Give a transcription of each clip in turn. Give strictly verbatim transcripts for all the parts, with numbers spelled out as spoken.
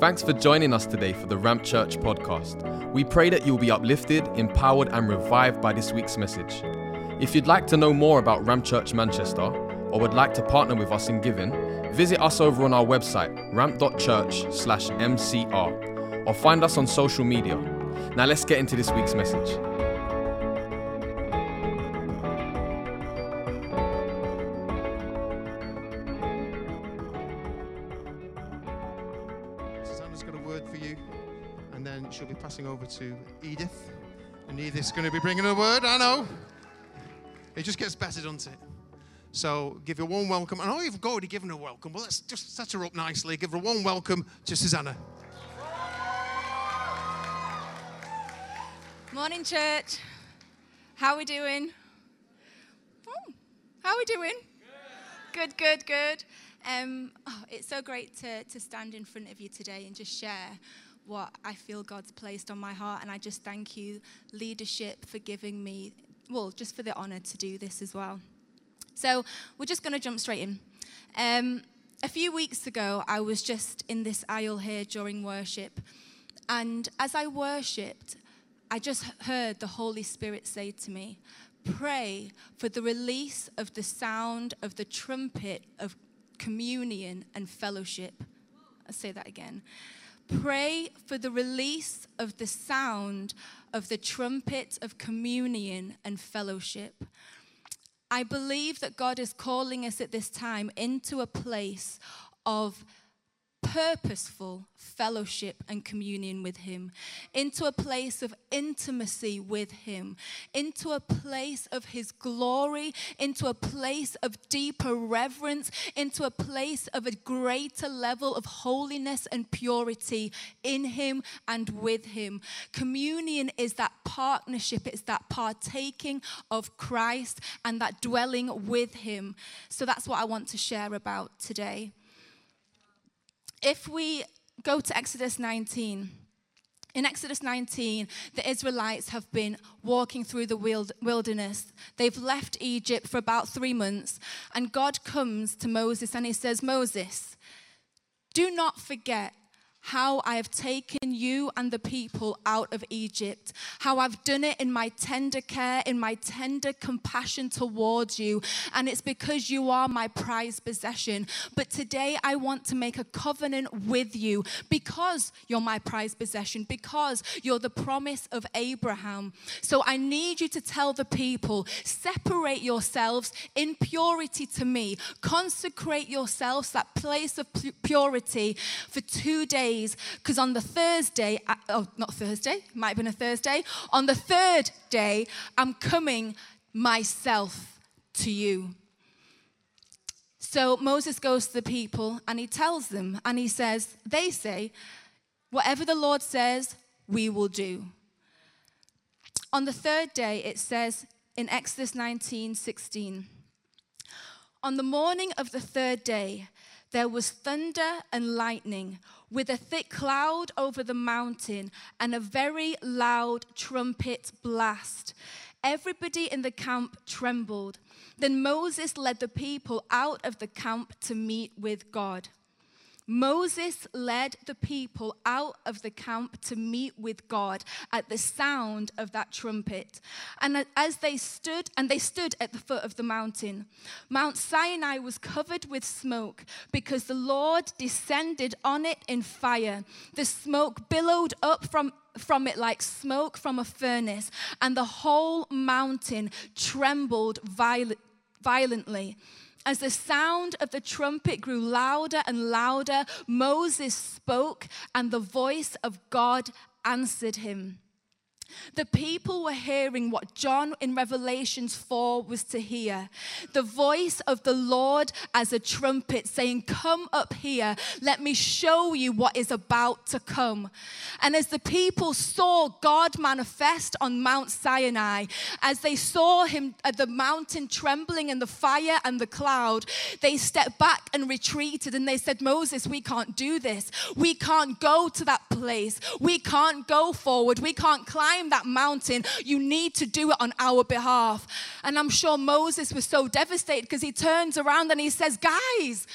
Thanks for joining us today for the Ramp Church podcast. We pray that you'll be uplifted, empowered, and revived by this week's message. If you'd like to know more about Ramp Church Manchester, or would like to partner with us in giving, visit us over on our website, ramp dot church slash M C R, or find us on social media. Now let's get into this week's message. Over to Edith, and Edith's going to be bringing a word. I know it just gets better, doesn't it? So give her a warm welcome. I know you've already given her a welcome, but let's just set her up nicely. Give her a warm welcome to Susanna. Morning, church. How are we doing? Oh, how are we doing? Good, good, good. good. Um, oh, it's so great to to stand in front of you today and just share what I feel God's placed on my heart, and I just thank you, leadership, for giving me, well, just for the honor to do this as well. So we're just going to jump straight in. Um, a few weeks ago, I was just in this aisle here during worship, and as I worshipped, I just heard the Holy Spirit say to me, pray for the release of the sound of the trumpet of communion and fellowship. I'll say that again. Pray for the release of the sound of the trumpet of communion and fellowship. I believe that God is calling us at this time into a place of purposeful fellowship and communion with him, into a place of intimacy with him, into a place of his glory, into a place of deeper reverence, into a place of a greater level of holiness and purity in him and with him. Communion is that partnership, it's that partaking of Christ and that dwelling with him. So that's what I want to share about today. If we go to Exodus nineteen, in Exodus nineteen, the Israelites have been walking through the wilderness. They've left Egypt for about three months, and God comes to Moses and he says, Moses, do not forget how I have taken you and the people out of Egypt, how I've done it in my tender care, in my tender compassion towards you, and it's because you are my prized possession. But today I want to make a covenant with you because you're my prized possession, because you're the promise of Abraham. So I need you to tell the people, separate yourselves in purity to me, consecrate yourselves, that place of purity, for two days. Because on the Thursday, oh, not Thursday, might have been a Thursday. On the third day, I'm coming myself to you. So Moses goes to the people and he tells them, and he says, they say, whatever the Lord says, we will do. On the third day, it says in Exodus nineteen sixteen, on the morning of the third day, there was thunder and lightning with a thick cloud over the mountain and a very loud trumpet blast. Everybody in the camp trembled. Then Moses led the people out of the camp to meet with God. Moses led the people out of the camp to meet with God at the sound of that trumpet. And as they stood, and they stood at the foot of the mountain, Mount Sinai was covered with smoke because the Lord descended on it in fire. The smoke billowed up from from it like smoke from a furnace, and the whole mountain trembled viol- violently. As the sound of the trumpet grew louder and louder, Moses spoke, and the voice of God answered him. The people were hearing what John in Revelations four was to hear. The voice of the Lord as a trumpet saying, come up here, let me show you what is about to come. And as the people saw God manifest on Mount Sinai, as they saw him at the mountain trembling and the fire and the cloud, they stepped back and retreated, and they said, Moses, we can't do this. We can't go to that place. We can't go forward. We can't climb that mountain. You need to do it on our behalf. And I'm sure Moses was so devastated because he turns around and he says, guys,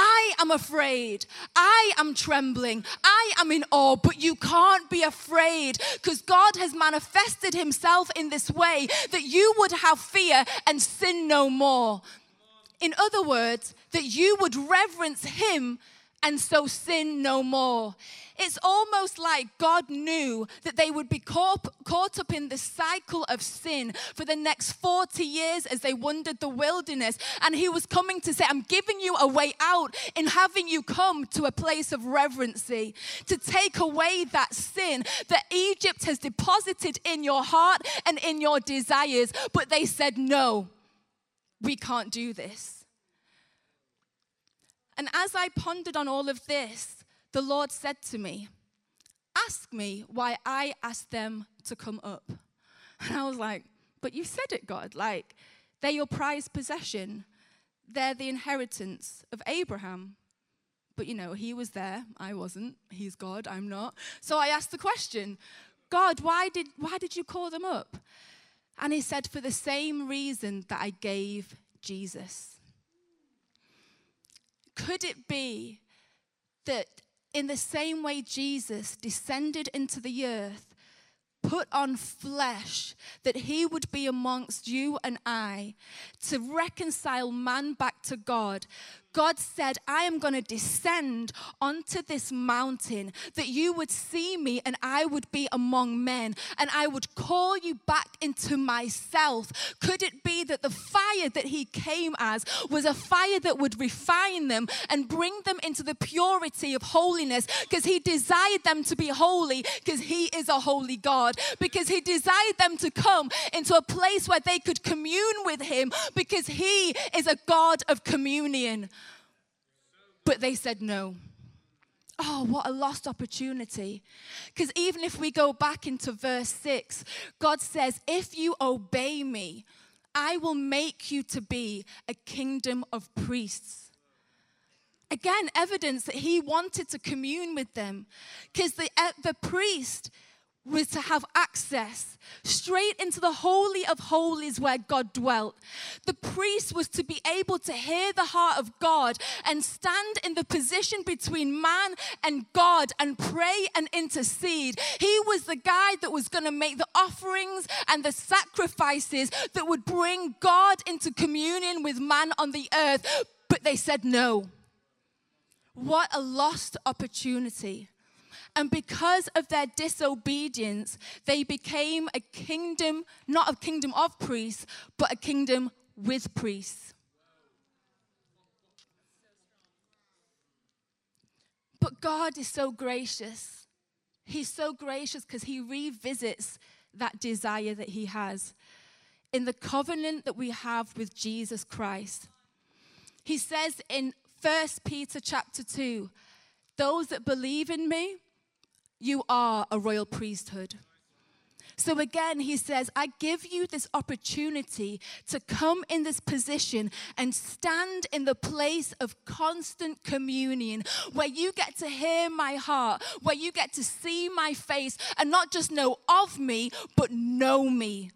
I am afraid. I am trembling. I am in awe. But you can't be afraid, because God has manifested himself in this way that you would have fear and sin no more. In other words, that you would reverence him and so sin no more. It's almost like God knew that they would be caught up in the cycle of sin for the next forty years as they wandered the wilderness. And he was coming to say, I'm giving you a way out in having you come to a place of reverency, to take away that sin that Egypt has deposited in your heart and in your desires. But they said, no, we can't do this. And as I pondered on all of this, the Lord said to me, ask me why I asked them to come up. And I was like, but you said it, God. Like, they're your prized possession. They're the inheritance of Abraham. But, you know, he was there. I wasn't. He's God. I'm not. So I asked the question, God, why did, why did you call them up? And he said, for the same reason that I gave Jesus. Could it be that in the same way Jesus descended into the earth, put on flesh, that he would be amongst you and I to reconcile man back to God? God said, I am going to descend onto this mountain that you would see me and I would be among men and I would call you back into myself. Could it be that the fire that he came as was a fire that would refine them and bring them into the purity of holiness, because he desired them to be holy because he is a holy God, because he desired them to come into a place where they could commune with him because he is a God of communion. But they said no. Oh, what a lost opportunity. Because even if we go back into verse six, God says, if you obey me, I will make you to be a kingdom of priests. Again, evidence that he wanted to commune with them. Because the, uh, the priest was to have access straight into the Holy of Holies where God dwelt. The priest was to be able to hear the heart of God and stand in the position between man and God and pray and intercede. He was the guy that was going to make the offerings and the sacrifices that would bring God into communion with man on the earth. But they said no. What a lost opportunity. And because of their disobedience, they became a kingdom, not a kingdom of priests, but a kingdom with priests. But God is so gracious. He's so gracious because he revisits that desire that he has in the covenant that we have with Jesus Christ. He says in First Peter chapter two, those that believe in me, you are a royal priesthood. So again, he says, I give you this opportunity to come in this position and stand in the place of constant communion, where you get to hear my heart, where you get to see my face, and not just know of me, but know me.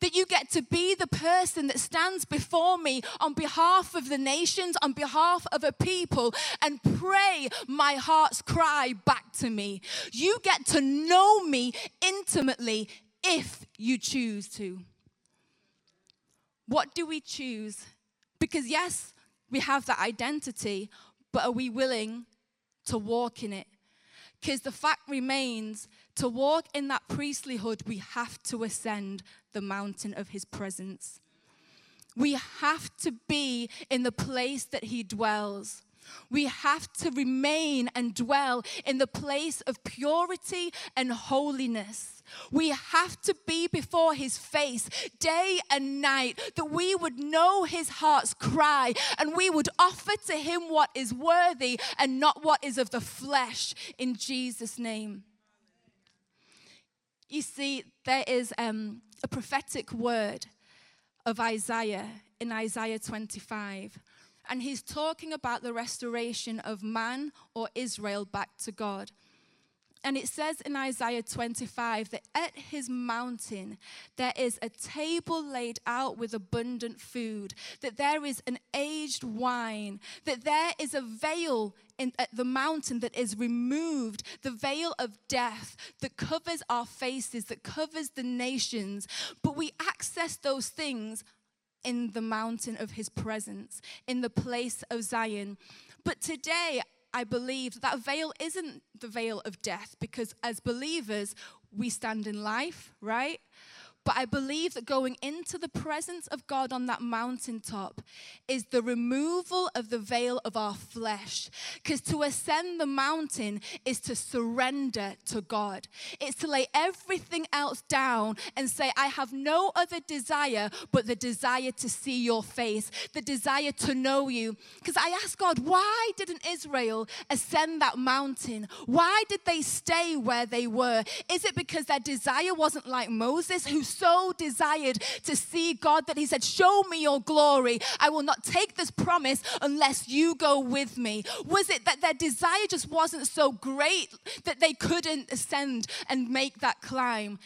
That you get to be the person that stands before me on behalf of the nations, on behalf of a people, and pray my heart's cry back to me. You get to know me intimately if you choose to. What do we choose? Because yes, we have that identity, but are we willing to walk in it? Because the fact remains, to walk in that priesthood, we have to ascend the mountain of his presence. We have to be in the place that he dwells. We have to remain and dwell in the place of purity and holiness. We have to be before his face day and night, that we would know his heart's cry and we would offer to him what is worthy and not what is of the flesh, in Jesus' name. You see, there is um, a prophetic word of Isaiah in Isaiah twenty-five. And he's talking about the restoration of man or Israel back to God. And it says in Isaiah twenty-five that at his mountain there is a table laid out with abundant food, that there is an aged wine, that there is a veil in, at the mountain that is removed, the veil of death that covers our faces, that covers the nations. But we access those things in the mountain of his presence, in the place of Zion. But today, I believe that veil isn't the veil of death, because as believers, we stand in life, right? But I believe that going into the presence of God on that mountaintop is the removal of the veil of our flesh. Because to ascend the mountain is to surrender to God. It's to lay everything else down and say, I have no other desire but the desire to see your face, the desire to know you. Because I ask God, why didn't Israel ascend that mountain? Why did they stay where they were? Is it because their desire wasn't like Moses, who so desired to see God that he said, show me your glory. I will not take this promise unless you go with me. Was it that their desire just wasn't so great that they couldn't ascend and make that climb?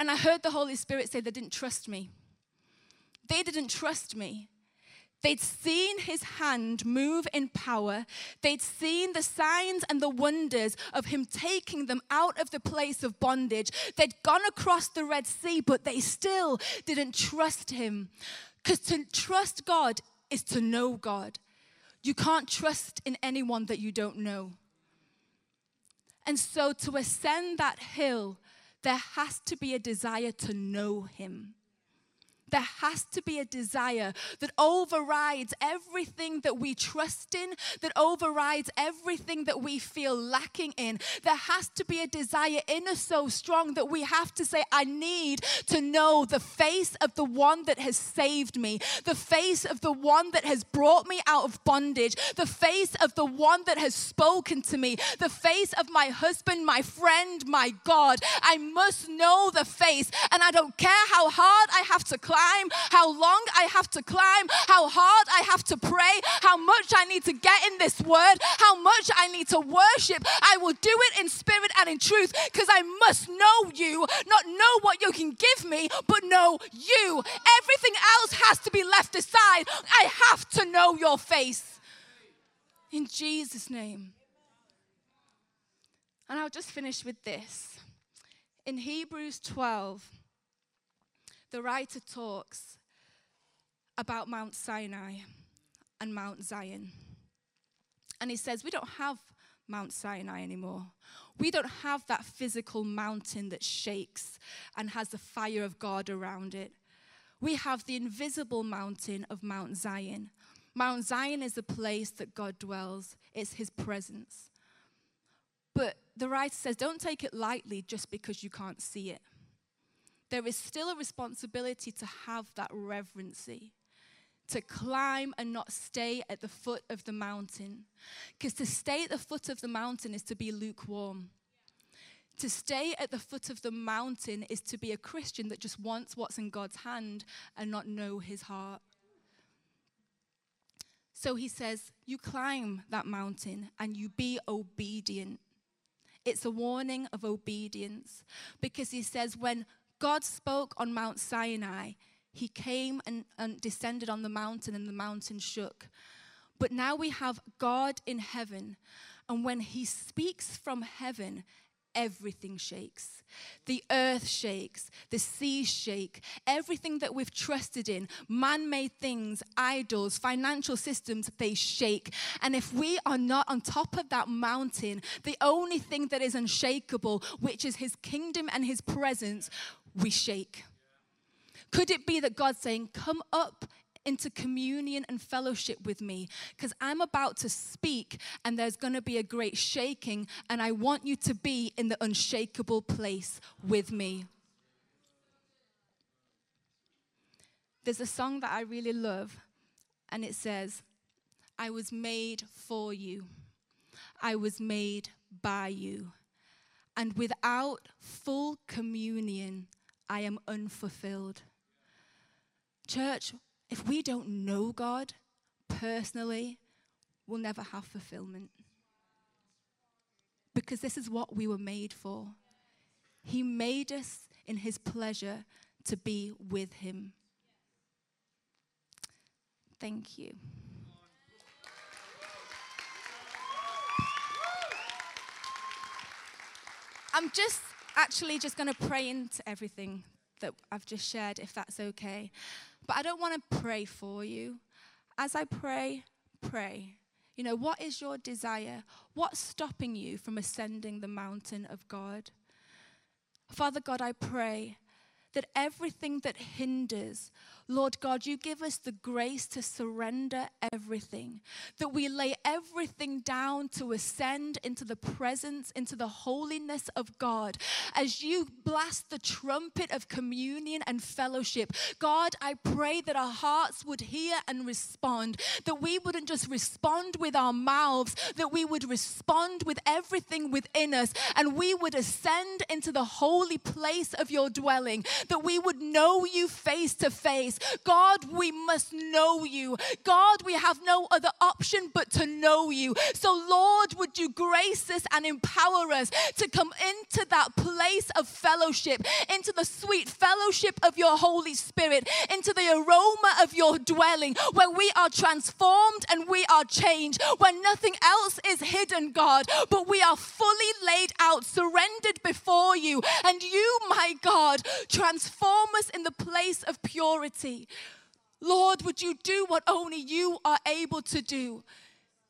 And I heard the Holy Spirit say, they didn't trust me. They didn't trust me. They'd seen his hand move in power. They'd seen the signs and the wonders of him taking them out of the place of bondage. They'd gone across the Red Sea, but they still didn't trust him. Because to trust God is to know God. You can't trust in anyone that you don't know. And so to ascend that hill, there has to be a desire to know him. There has to be a desire that overrides everything that we trust in, that overrides everything that we feel lacking in. There has to be a desire in us so strong that we have to say, I need to know the face of the one that has saved me, the face of the one that has brought me out of bondage, the face of the one that has spoken to me, the face of my husband, my friend, my God. I must know the face, and I don't care how hard I have to climb. Climb, how long I have to climb, how hard I have to pray, how much I need to get in this word, how much I need to worship. I will do it in spirit and in truth, because I must know you, not know what you can give me, but know you. Everything else has to be left aside. I have to know your face. In Jesus' name. And I'll just finish with this. In Hebrews twelve, the writer talks about Mount Sinai and Mount Zion. And he says, we don't have Mount Sinai anymore. We don't have that physical mountain that shakes and has the fire of God around it. We have the invisible mountain of Mount Zion. Mount Zion is the place that God dwells. It's his presence. But the writer says, don't take it lightly just because you can't see it. There is still a responsibility to have that reverency, to climb and not stay at the foot of the mountain. Because to stay at the foot of the mountain is to be lukewarm. Yeah. To stay at the foot of the mountain is to be a Christian that just wants what's in God's hand and not know his heart. So he says, you climb that mountain and you be obedient. It's a warning of obedience, because he says when God spoke on Mount Sinai, he came and, and descended on the mountain, and the mountain shook. But now we have God in heaven, and when he speaks from heaven, everything shakes. The earth shakes, the seas shake, everything that we've trusted in, man-made things, idols, financial systems, they shake. And if we are not on top of that mountain, the only thing that is unshakable, which is his kingdom and his presence, we shake. Could it be that God's saying, come up into communion and fellowship with me, because I'm about to speak and there's going to be a great shaking, and I want you to be in the unshakable place with me. There's a song that I really love, and it says, I was made for you. I was made by you. And without full communion, I am unfulfilled. Church, if we don't know God personally, we'll never have fulfillment. because this is what we were made for. He made us in his pleasure to be with him. Thank you. I'm just actually just going to pray into everything that I've just shared, if that's okay. But I don't want to pray for you. As I pray, pray. You know, what is your desire? What's stopping you from ascending the mountain of God? Father God, I pray that everything that hinders, Lord God, you give us the grace to surrender everything, that we lay everything down to ascend into the presence, into the holiness of God. As you blast the trumpet of communion and fellowship, God, I pray that our hearts would hear and respond, that we wouldn't just respond with our mouths, that we would respond with everything within us, and we would ascend into the holy place of your dwelling, that we would know you face to face. God, we must know you. God, we have no other option but to know you. So, Lord, would you grace us and empower us to come into that place of fellowship, into the sweet fellowship of your Holy Spirit, into the aroma of your dwelling, where we are transformed and we are changed, where nothing else is hidden, God, but we are fully laid out, surrendered before you. And you, my God, transform us in the place of purity. Lord, would you do what only you are able to do?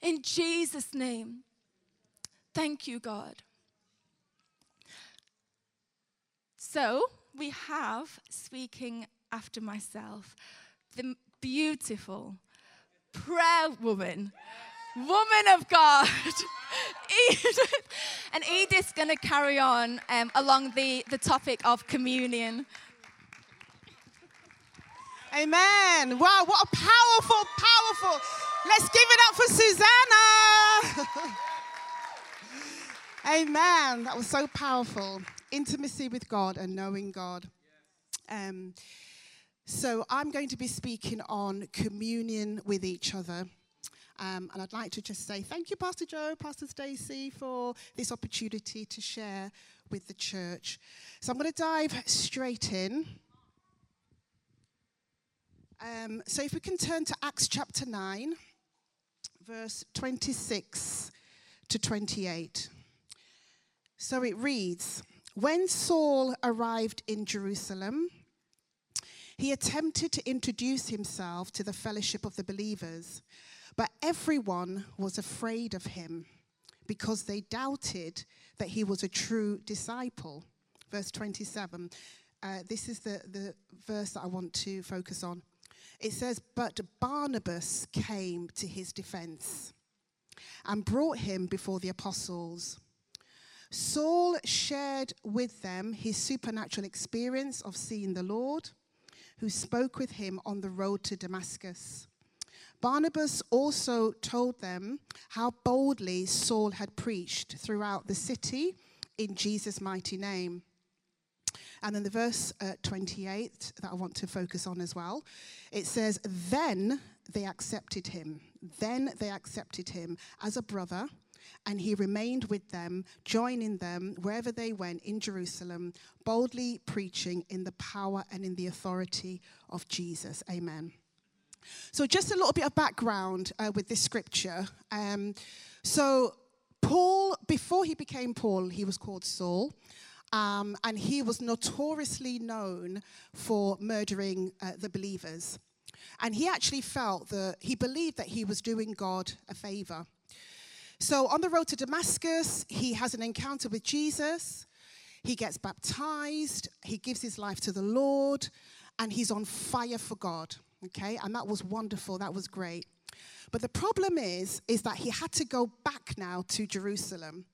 In Jesus' name. Thank you, God. So we have, speaking after myself, the beautiful prayer woman, woman of God, Edith. And Edith's going to carry on um, along the, the topic of communion. Amen. Wow, what a powerful, powerful. Let's give it up for Susanna. Amen. That was so powerful. Intimacy with God and knowing God. Um, so I'm going to be speaking on communion with each other. Um, and I'd like to just say thank you, Pastor Joe, Pastor Stacy, for this opportunity to share with the church. So I'm going to dive straight in. Um, so if we can turn to Acts chapter nine, verse twenty-six to twenty-eight. So it reads, "When Saul arrived in Jerusalem, he attempted to introduce himself to the fellowship of the believers. But everyone was afraid of him because they doubted that he was a true disciple." Verse twenty-seven. Uh, this is the, the verse that I want to focus on. It says, "But Barnabas came to his defense and brought him before the apostles. Saul shared with them his supernatural experience of seeing the Lord, who spoke with him on the road to Damascus. Barnabas also told them how boldly Saul had preached throughout the city in Jesus' mighty name." And then the verse uh, twenty-eight that I want to focus on as well, it says, "Then they accepted him. Then they accepted him as a brother, and he remained with them, joining them wherever they went in Jerusalem, boldly preaching in the power and in the authority of Jesus." Amen. So just a little bit of background uh, with this scripture. Um, so Paul, before he became Paul, he was called Saul. Um, and he was notoriously known for murdering uh, the believers. And he actually felt that he believed that he was doing God a favor. So on the road to Damascus, he has an encounter with Jesus. He gets baptized. He gives his life to the Lord. And he's on fire for God. Okay, and that was wonderful, that was great. But the problem is, is that he had to go back now to Jerusalem,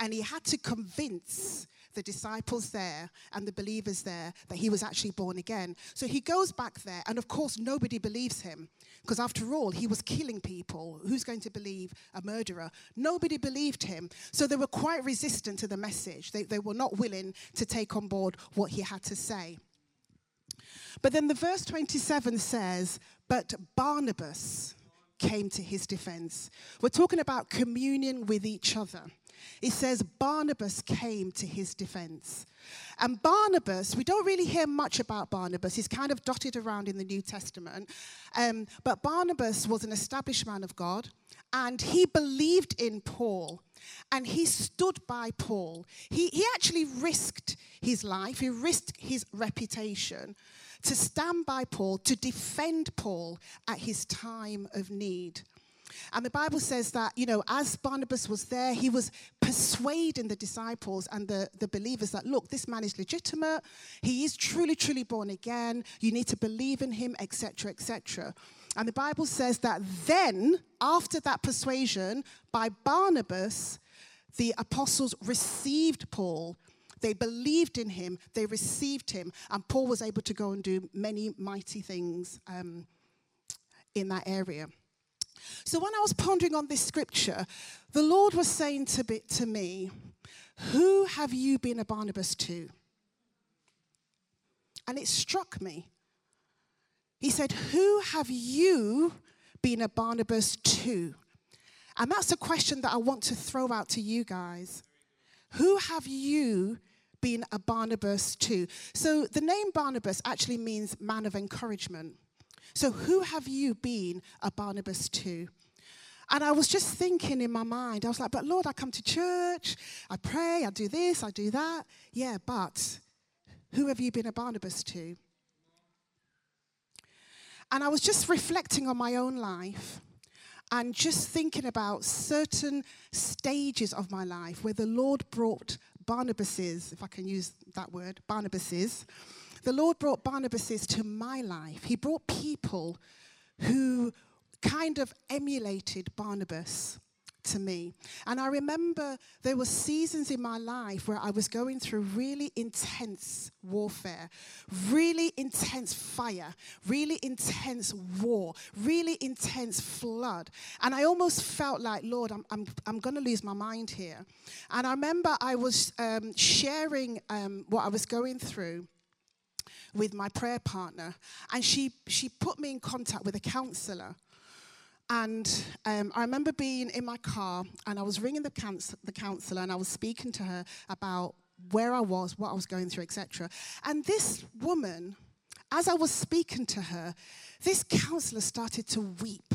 and he had to convince the disciples there and the believers there that he was actually born again. So he goes back there, and of course nobody believes him, because after all, he was killing people. Who's going to believe a murderer? Nobody believed him. So they were quite resistant to the message. They, they were not willing to take on board what he had to say. But then the verse twenty-seven says, "But Barnabas came to his defense." We're talking about communion with each other. it says Barnabas came to his defense. And Barnabas, we don't really hear much about Barnabas. He's kind of dotted around in the New Testament. Um, but Barnabas was an established man of God, and he believed in Paul. And he stood by Paul. He, he actually risked his life. He risked his reputation to stand by Paul, to defend Paul at his time of need. And the Bible says that, you know, as Barnabas was there, he was persuading the disciples and the, the believers that, look, this man is legitimate. He is truly, truly born again. You need to believe in him, et cetera, et cetera. And the Bible says that then, after that persuasion by Barnabas, the apostles received Paul. They believed in him. They received him. And Paul was able to go and do many mighty things um, in that area. So when I was pondering on this scripture, the Lord was saying to, be, to me, who have you been a Barnabas to? And it struck me. He said, who have you been a Barnabas to? And that's a question that I want to throw out to you guys. Who have you been a Barnabas to? So the name Barnabas actually means man of encouragement. So who have you been a Barnabas to? And I was just thinking in my mind, I was like, but Lord, I come to church, I pray, I do this, I do that. Yeah, but who have you been a Barnabas to? And I was just reflecting on my own life and just thinking about certain stages of my life where the Lord brought Barnabases, if I can use that word, Barnabases. The Lord brought Barnabases to my life. He brought people who kind of emulated Barnabas to me. And I remember there were seasons in my life where I was going through really intense warfare, really intense fire, really intense war, really intense flood. And I almost felt like, Lord, I'm I'm, I'm going to lose my mind here. And I remember I was um, sharing um, what I was going through with my prayer partner, and she she put me in contact with a counsellor. And um, I remember being in my car, and I was ringing the counsel, the counsellor, and I was speaking to her about where I was, what I was going through, et cetera. And this woman, as I was speaking to her, this counsellor started to weep.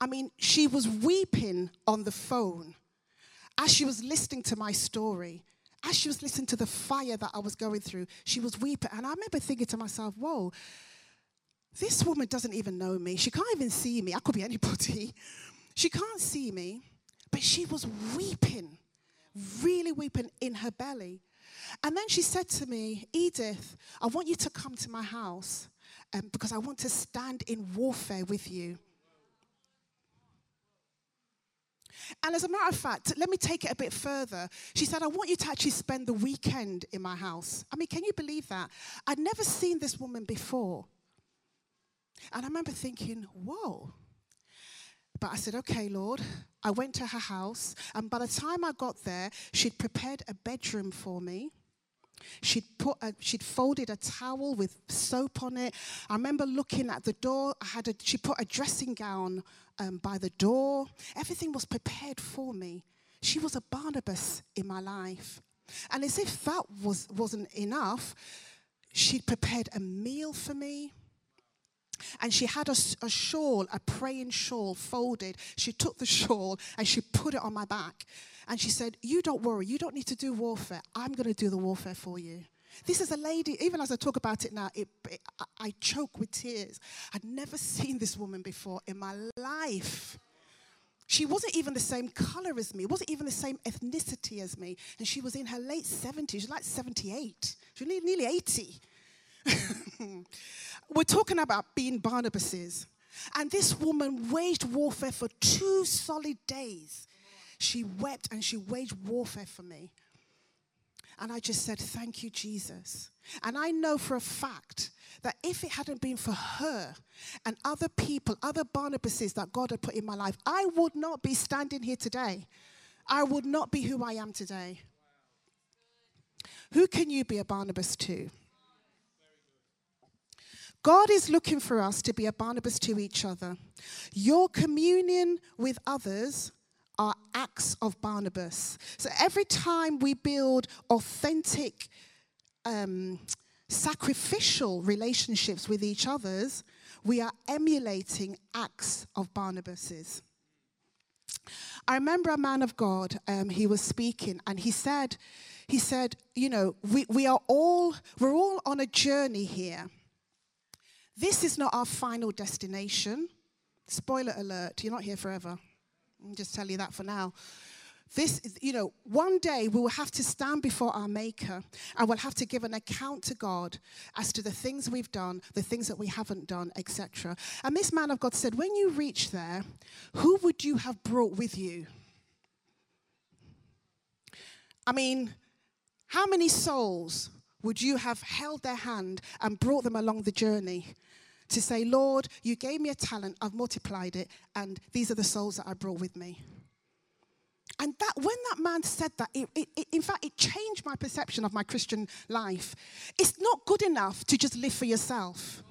I mean, she was weeping on the phone as she was listening to my story. As she was listening to the fire that I was going through, she was weeping. And I remember thinking to myself, whoa, this woman doesn't even know me. She can't even see me. I could be anybody. She can't see me. But she was weeping, really weeping in her belly. And then she said to me, Edith, I want you to come to my house um, because I want to stand in warfare with you. And as a matter of fact, let me take it a bit further. She said, I want you to actually spend the weekend in my house. I mean, can you believe that? I'd never seen this woman before. And I remember thinking, whoa. But I said, okay, Lord. I went to her house. And by the time I got there, she'd prepared a bedroom for me. She'd put a, she'd folded a towel with soap on it. I remember looking at the door. I had a, she put a dressing gown um, by the door. Everything was prepared for me. She was a Barnabas in my life. And as if that was, wasn't enough, she'd prepared a meal for me. And she had a, a shawl, a praying shawl folded. She took the shawl and she put it on my back. And she said, you don't worry, you don't need to do warfare. I'm going to do the warfare for you. This is a lady, even as I talk about it now, it, it, I, I choke with tears. I'd never seen this woman before in my life. She wasn't even the same color as me, wasn't even the same ethnicity as me. And she was in her late seventies, she was like seventy-eight. She was nearly eighty. We're talking about being Barnabases. And this woman waged warfare for two solid days. She wept and she waged warfare for me. And I just said, thank you, Jesus. And I know for a fact that if it hadn't been for her and other people, other Barnabases that God had put in my life, I would not be standing here today. I would not be who I am today. Who can you be a Barnabas to? God is looking for us to be a Barnabas to each other. Your communion with others are acts of Barnabas. So every time we build authentic, um, sacrificial relationships with each other's, we are emulating acts of Barnabas's. I remember a man of God, um, he was speaking, and he said, he said, you know, we, we are all, we're all on a journey here. This is not our final destination. Spoiler alert, you're not here forever. I'll just tell you that for now. This, you know, one day we will have to stand before our Maker, and we'll have to give an account to God as to the things we've done, the things that we haven't done, et cetera. And this man of God said, when you reach there, who would you have brought with you? I mean, how many souls would you have held their hand and brought them along the journey to say, Lord, you gave me a talent, I've multiplied it, and these are the souls that I brought with me? And that, when that man said that, it, it, it, in fact, it changed my perception of my Christian life. It's not good enough to just live for yourself.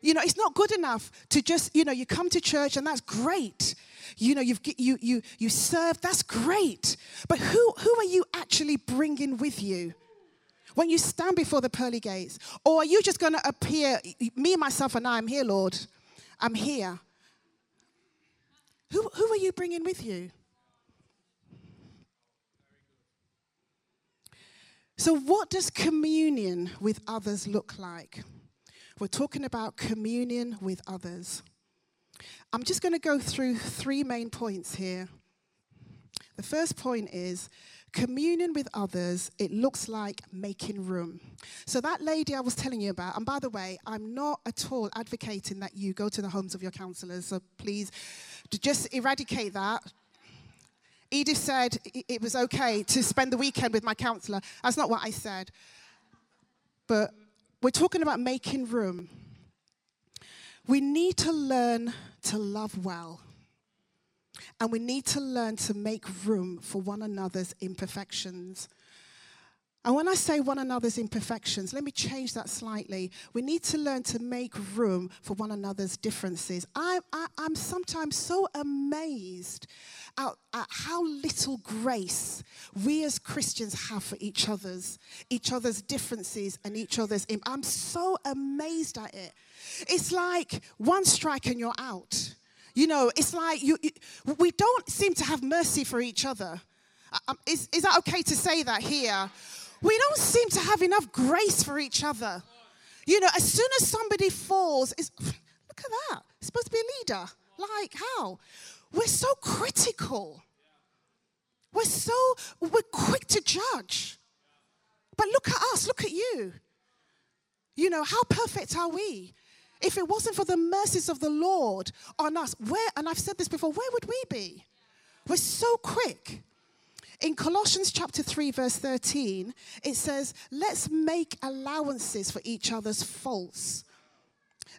You know, it's not good enough to just, you know, you come to church and that's great. You know, you've, you you you serve, that's great. But who who are you actually bringing with you when you stand before the pearly gates? Or are you just going to appear, me, myself, and I, I'm here, Lord. I'm here. Who who are you bringing with you? So what does communion with others look like? We're talking about communion with others. I'm just going to go through three main points here. The first point is communion with others, it looks like making room. So that lady I was telling you about, and by the way, I'm not at all advocating that you go to the homes of your counsellors, so please just eradicate that. Edith said it was okay to spend the weekend with my counsellor. That's not what I said. But we're talking about making room. We need to learn to love well. And we need to learn to make room for one another's imperfections. And when I say one another's imperfections, let me change that slightly. We need to learn to make room for one another's differences. I, I, I'm sometimes so amazed at, at how little grace we as Christians have for each other's, each other's differences and each other's... Im- I'm so amazed at it. It's like one strike and you're out. You know, it's like you, you, we don't seem to have mercy for each other. I, is, is that okay to say that here? We don't seem to have enough grace for each other. You know, as soon as somebody falls, it's, look at that. It's supposed to be a leader. Like, how? We're so critical. We're so, we're quick to judge. But look at us, look at you. You know, how perfect are we? If it wasn't for the mercies of the Lord on us, where, and I've said this before, where would we be? We're so quick. In Colossians chapter three, verse thirteen, it says, let's make allowances for each other's faults.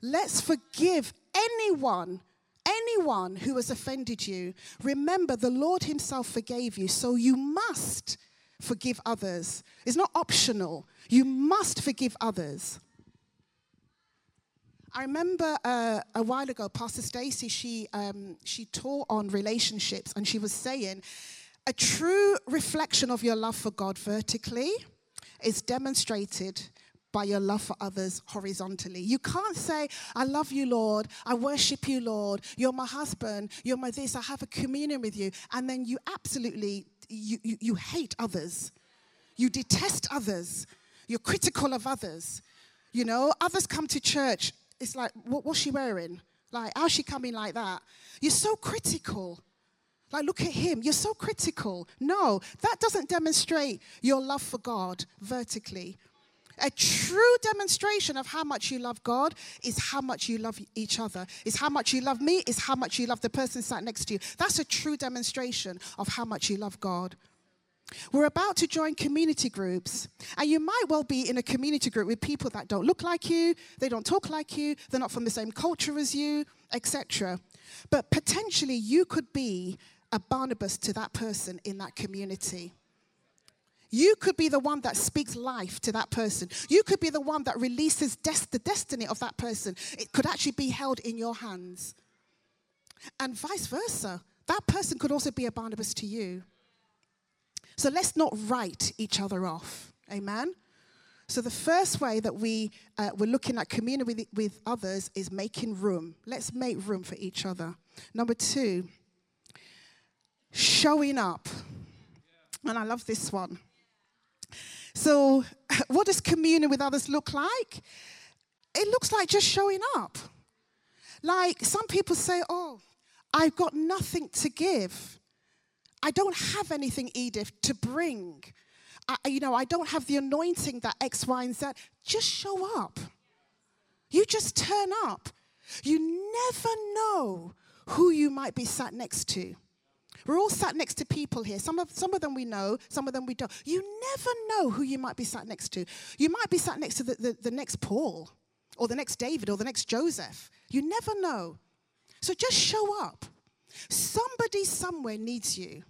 Let's forgive anyone, anyone who has offended you. Remember, the Lord himself forgave you, so you must forgive others. It's not optional. You must forgive others. I remember uh, a while ago, Pastor Stacy, she, um, she taught on relationships, and she was saying, a true reflection of your love for God vertically is demonstrated by your love for others horizontally. You can't say, I love you, Lord. I worship you, Lord. You're my husband. You're my this. I have a communion with you. And then you absolutely, you, you, you hate others. You detest others. You're critical of others. You know, others come to church. It's like, what, what's she wearing? Like, how's she coming like that? You're so critical. Like, look at him. You're so critical. No, that doesn't demonstrate your love for God vertically. A true demonstration of how much you love God is how much you love each other. Is how much you love me, is how much you love the person sat next to you. That's a true demonstration of how much you love God. We're about to join community groups, and you might well be in a community group with people that don't look like you, they don't talk like you, they're not from the same culture as you, et cetera. But potentially you could be a Barnabas to that person in that community. You could be the one that speaks life to that person. You could be the one that releases des- the destiny of that person. It could actually be held in your hands. And vice versa. that person could also be a Barnabas to you. So let's not write each other off. Amen? So the first way that we, uh, we're looking at communion with, with others is making room. Let's make room for each other. Number two, showing up. And I love this one. So what does communion with others look like? It looks like just showing up. Like some people say, oh, I've got nothing to give. I don't have anything, Edith, to bring. I, you know, I don't have the anointing that X, Y, and Z. Just show up. You just turn up. You never know who you might be sat next to. We're all sat next to people here. Some of some of them we know, some of them we don't. You never know who you might be sat next to. You might be sat next to the, the, the next Paul or the next David or the next Joseph. You never know. So just show up. Somebody somewhere needs you.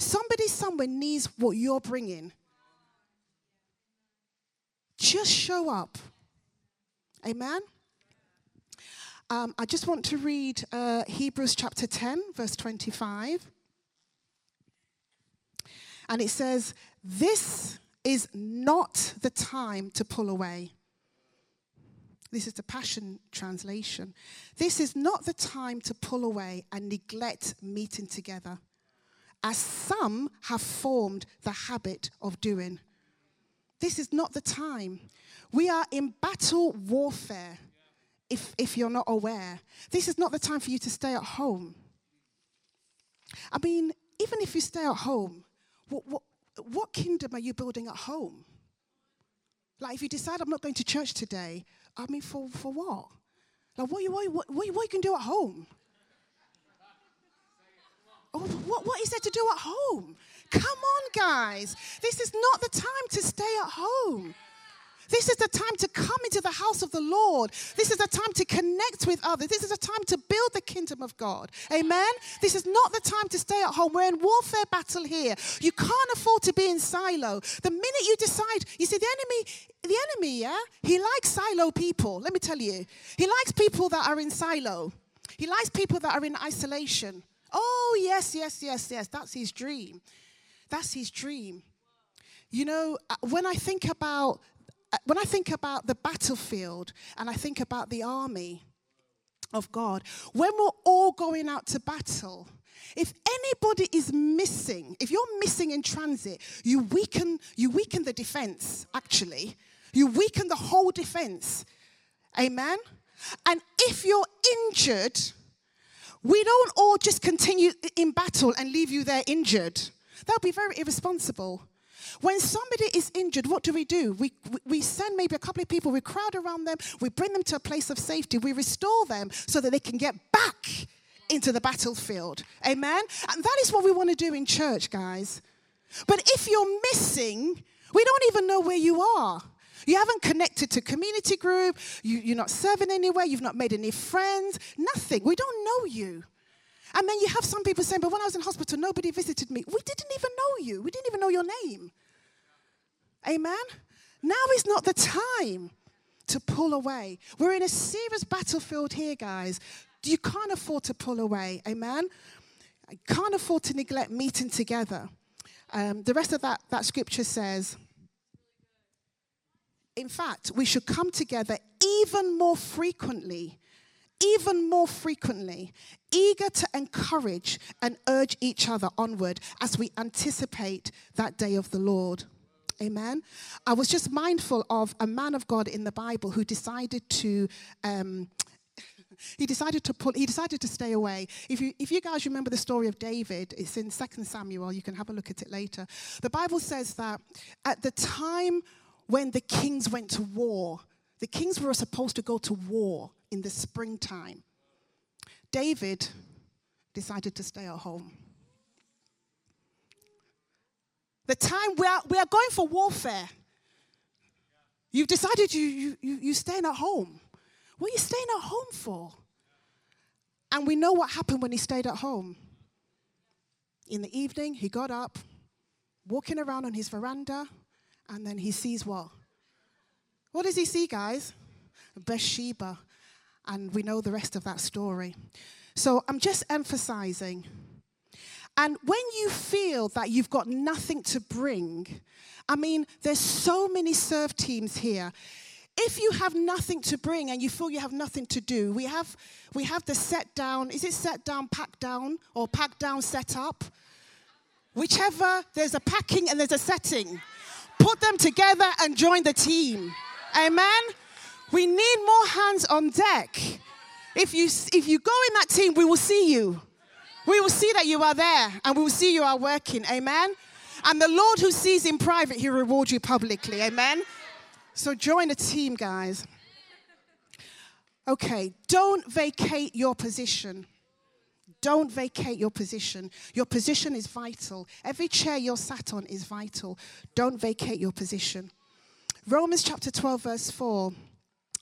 Somebody somewhere needs what you're bringing. Just show up. Amen? Um, I just want to read uh, Hebrews chapter ten, verse twenty-five. And it says, this is not the time to pull away. This is the Passion Translation. This is not the time to pull away and neglect meeting together, as some have formed the habit of doing. This is not the time. We are in battle warfare, if, if you're not aware. This is not the time for you to stay at home. I mean, even if you stay at home, what, what, what kingdom are you building at home? Like, if you decide I'm not going to church today, I mean, for, for what? Like, what you, what, what, what you can do at home? Oh, what, what is there to do at home? Come on, guys. This is not the time to stay at home. This is the time to come into the house of the Lord. This is the time to connect with others. This is the time to build the kingdom of God. Amen? This is not the time to stay at home. We're in warfare battle here. You can't afford to be in silo. The minute you decide, you see, the enemy, the enemy, yeah, he likes silo people. Let me tell you. He likes people that are in silo. He likes people that are in isolation. Oh, yes, yes, yes, yes. That's his dream. That's his dream. You know, when I think about... When I think about the battlefield and I think about the army of God, when we're all going out to battle, if anybody is missing, if you're missing in transit, you weaken, you weaken the defense, actually. You weaken the whole defense. Amen? And if you're injured, we don't all just continue in battle and leave you there injured. That would be very irresponsible. When somebody is injured, what do we do? We we send maybe a couple of people, we crowd around them, we bring them to a place of safety, we restore them so that they can get back into the battlefield. Amen? And that is what we want to do in church, guys. But if you're missing, we don't even know where you are. You haven't connected to community group, you, you're not serving anywhere, you've not made any friends, nothing. We don't know you. And then you have some people saying, but when I was in hospital, nobody visited me. We didn't even know you. We didn't even know your name. Amen? Now is not the time to pull away. We're in a serious battlefield here, guys. You can't afford to pull away. Amen? I can't afford to neglect meeting together. Um, the rest of that, that scripture says, in fact, we should come together even more frequently even more frequently, eager to encourage and urge each other onward as we anticipate that day of the Lord. Amen. I was just mindful of a man of God in the Bible who decided to, um, he decided to pull, he decided to stay away. If you, if you guys remember the story of David, it's in Second Samuel, you can have a look at it later. The Bible says that at the time when the kings went to war, the kings were supposed to go to war in the springtime. David decided to stay at home. The time we are, we are going for warfare. You've decided you, you, you, you're staying at home. What are you staying at home for? And we know what happened when he stayed at home. In the evening, he got up, walking around on his veranda, and then he sees what? What does he see, guys? Bathsheba. And we know the rest of that story. So I'm just emphasizing. And when you feel that you've got nothing to bring, I mean, there's so many serve teams here. If you have nothing to bring and you feel you have nothing to do, we have we have the set down, is it set down, pack down, or pack down, set up? Whichever, there's a packing and there's a setting. Put them together and join the team. Amen? We need more hands on deck. If you if you go in that team, we will see you. We will see that you are there, and we will see you are working. Amen? And the Lord who sees in private, he rewards you publicly. Amen? So join a team, guys. Okay, don't vacate your position. Don't vacate your position. Your position is vital. Every chair you're sat on is vital. Don't vacate your position. Romans chapter twelve, verse four.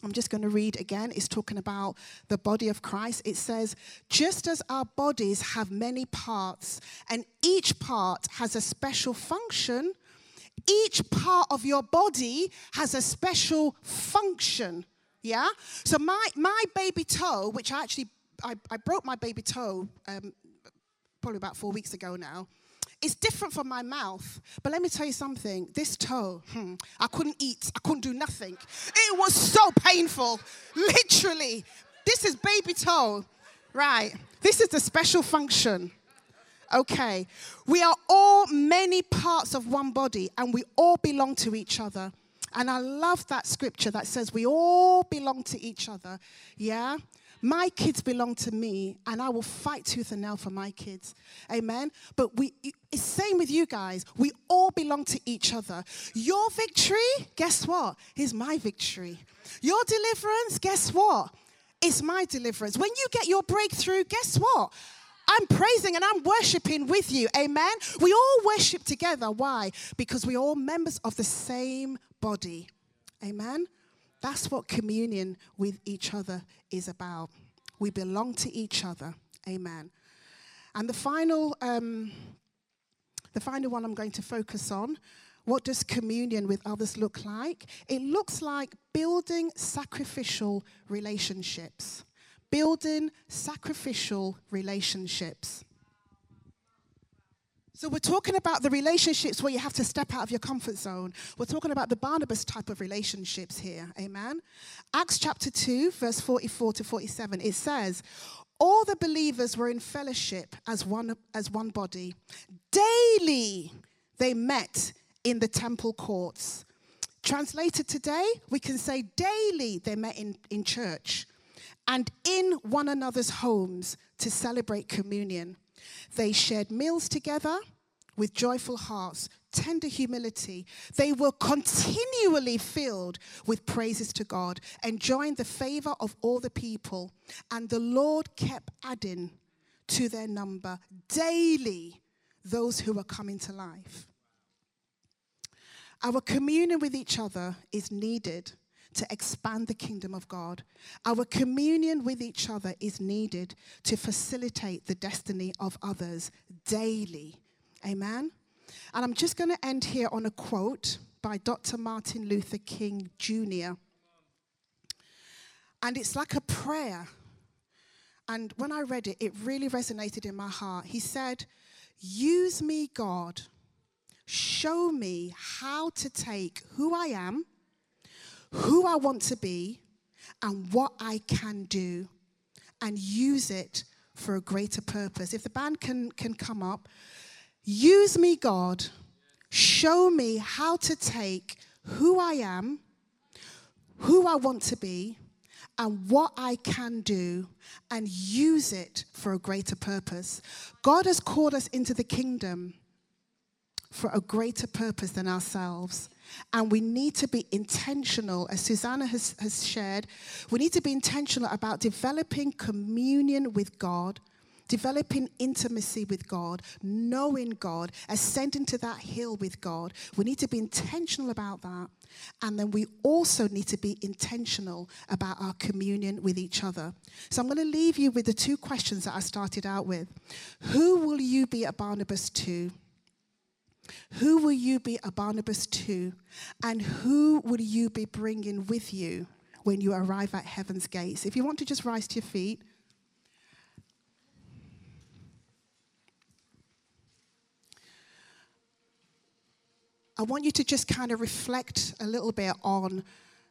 I'm just going to read again. It's talking about the body of Christ. It says, just as our bodies have many parts and each part has a special function, each part of your body has a special function. Yeah? So my, my baby toe, which I actually, I, I broke my baby toe um, probably about four weeks ago now. It's different from my mouth. But let me tell you something. This toe, hmm, I couldn't eat. I couldn't do nothing. It was so painful. Literally. This is baby toe. Right. This is the special function. Okay. We are all many parts of one body, and we all belong to each other. And I love that scripture that says we all belong to each other. Yeah. My kids belong to me, and I will fight tooth and nail for my kids. Amen? But we, it's the same with you guys. We all belong to each other. Your victory, guess what? Is my victory. Your deliverance, guess what? It's my deliverance. When you get your breakthrough, guess what? I'm praising and I'm worshiping with you. Amen? We all worship together. Why? Because we're all members of the same body. Amen? That's what communion with each other is about. We belong to each other. Amen. And the final, um, the final one I'm going to focus on, what does communion with others look like? It looks like building sacrificial relationships. Building sacrificial relationships. So we're talking about the relationships where you have to step out of your comfort zone. We're talking about the Barnabas type of relationships here. Amen. Acts chapter two, verse forty-four to forty-seven, it says, all the believers were in fellowship as one, as one body. Daily they met in the temple courts. Translated today, we can say daily they met in, in church and in one another's homes to celebrate communion. They shared meals together with joyful hearts, tender humility. They were continually filled with praises to God, enjoying the favor of all the people. And the Lord kept adding to their number daily those who were coming to life. Our communion with each other is needed to expand the kingdom of God. Our communion with each other is needed to facilitate the destiny of others daily. Amen? And I'm just going to end here on a quote by Doctor Martin Luther King Junior And it's like a prayer. And when I read it, it really resonated in my heart. He said, use me, God. Show me how to take who I am, who I want to be, and what I can do, and use it for a greater purpose. If the band can, can come up, use me, God. Show me how to take who I am, who I want to be, and what I can do, and use it for a greater purpose. God has called us into the kingdom for a greater purpose than ourselves. And we need to be intentional, as Susanna has, has shared, we need to be intentional about developing communion with God, developing intimacy with God, knowing God, ascending to that hill with God. We need to be intentional about that. And then we also need to be intentional about our communion with each other. So I'm going to leave you with the two questions that I started out with. Who will you be a Barnabas to? Who will you be a Barnabas to? And who will you be bringing with you when you arrive at heaven's gates? If you want to just rise to your feet. I want you to just kind of reflect a little bit on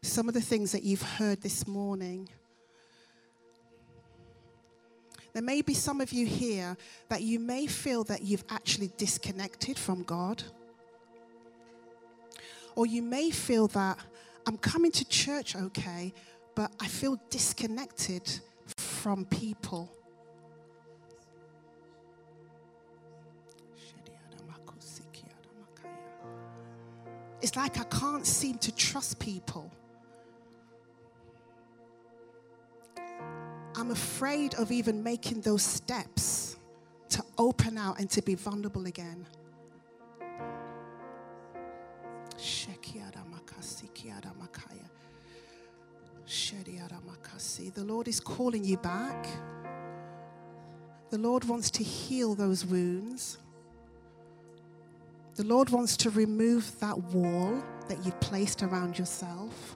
some of the things that you've heard this morning. There may be some of you here that you may feel that you've actually disconnected from God. Or you may feel that I'm coming to church, okay, but I feel disconnected from people. It's like I can't seem to trust people. I'm afraid of even making those steps to open out and to be vulnerable again. The Lord is calling you back. The Lord wants to heal those wounds. The Lord wants to remove that wall that you've placed around yourself,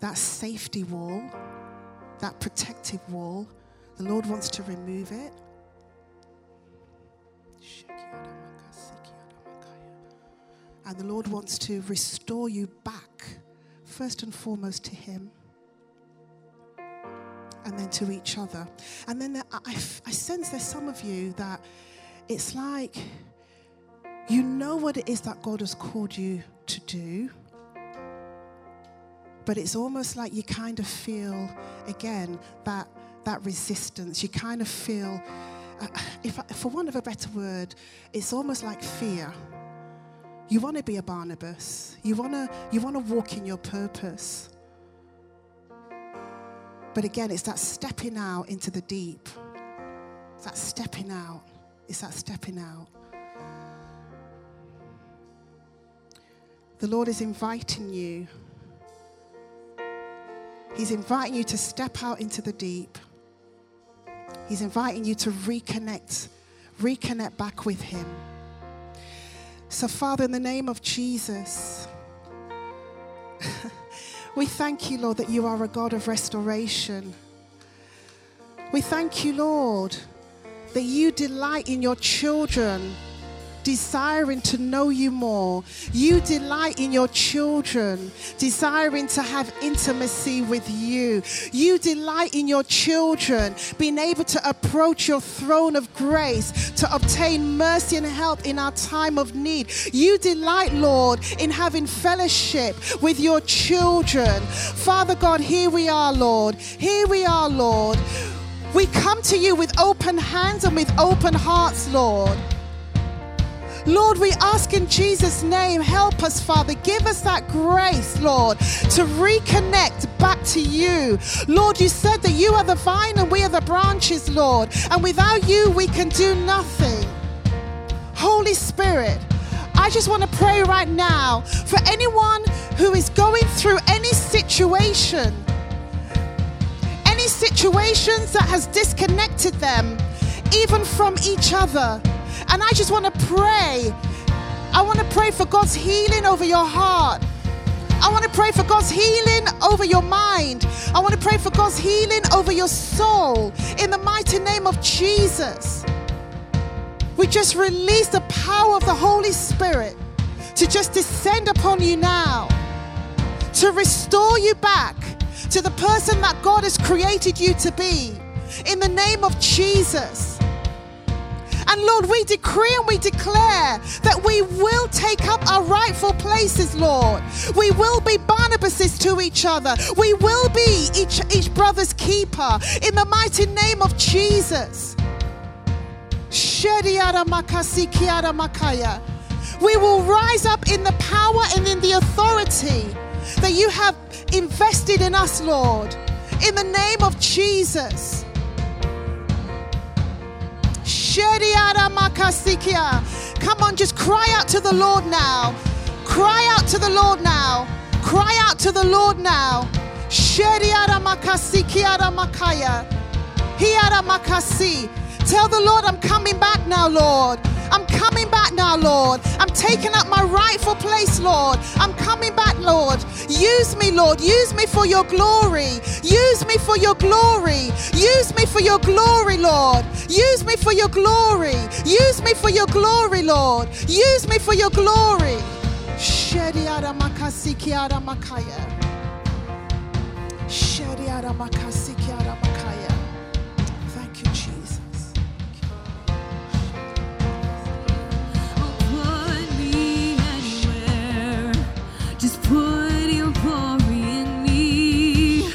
that safety wall, that protective wall. The Lord wants to remove it. And the Lord wants to restore you back, first and foremost to Him, and then to each other. And then I, I, I sense there's some of you that it's like, you know what it is that God has called you to do, but it's almost like you kind of feel, again, that that resistance. You kind of feel, uh, if I, for want of a better word, it's almost like fear. You want to be a Barnabas. You want to you want to walk in your purpose. But again, it's that stepping out into the deep. It's that stepping out. It's that stepping out. The Lord is inviting you. He's inviting you to step out into the deep. He's inviting you to reconnect, reconnect back with Him. So, Father, in the name of Jesus, we thank you, Lord, that you are a God of restoration. We thank you, Lord, that you delight in your children desiring to know you more. You delight in your children desiring to have intimacy with you. You delight in your children being able to approach your throne of grace to obtain mercy and help in our time of need. You delight, Lord, in having fellowship with your children. Father God, here we are, Lord. Here we are, Lord. We come to you with open hands and with open hearts, Lord. Lord, we ask in Jesus' name, help us, Father. Give us that grace, Lord, to reconnect back to you. Lord, you said that you are the vine and we are the branches, Lord. And without you, we can do nothing. Holy Spirit, I just want to pray right now for anyone who is going through any situation, any situations that has disconnected them, even from each other. And I just want to pray. I want to pray for God's healing over your heart. I want to pray for God's healing over your mind. I want to pray for God's healing over your soul. In the mighty name of Jesus, we just release the power of the Holy Spirit to just descend upon you now, to restore you back to the person that God has created you to be. In the name of Jesus. And Lord, we decree and we declare that we will take up our rightful places, Lord. We will be Barnabases to each other. We will be each, each brother's keeper in the mighty name of Jesus. We will rise up in the power and in the authority that you have invested in us, Lord, in the name of Jesus. Come on, just cry out to the Lord now. Cry out to the Lord now. Cry out to the Lord now. Tell the Lord, I'm coming back now, Lord. I'm coming back now, Lord. I'm I'm taking up my rightful place, Lord. I'm coming back, Lord. Use me, Lord. Use me for your glory. Use me for your glory. Use me for your glory, Lord. Use me for your glory. Use me for your glory, Lord. Use me for your glory. Shediara makasikiara makaya. Shediara makasikiara makaya. Thank you, Jesus. Oh, put me anywhere. Just put your glory in me.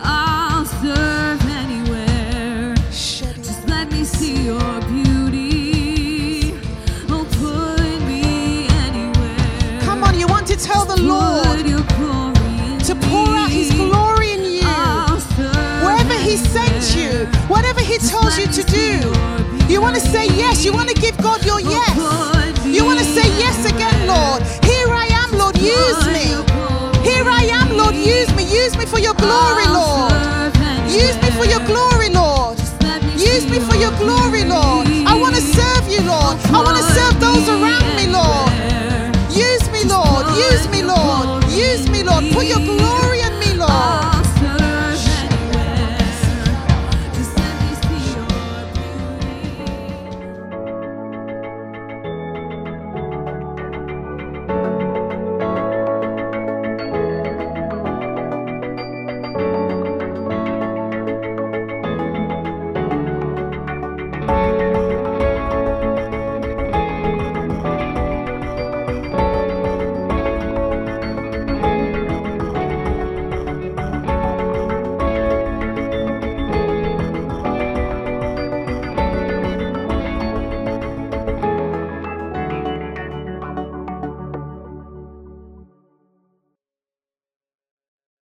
I'll serve anywhere. Just let me see your beauty. Tell the Lord to pour out his glory in you. Wherever he sent you, whatever he tells you to do, you want to say yes. You want to give God your yes.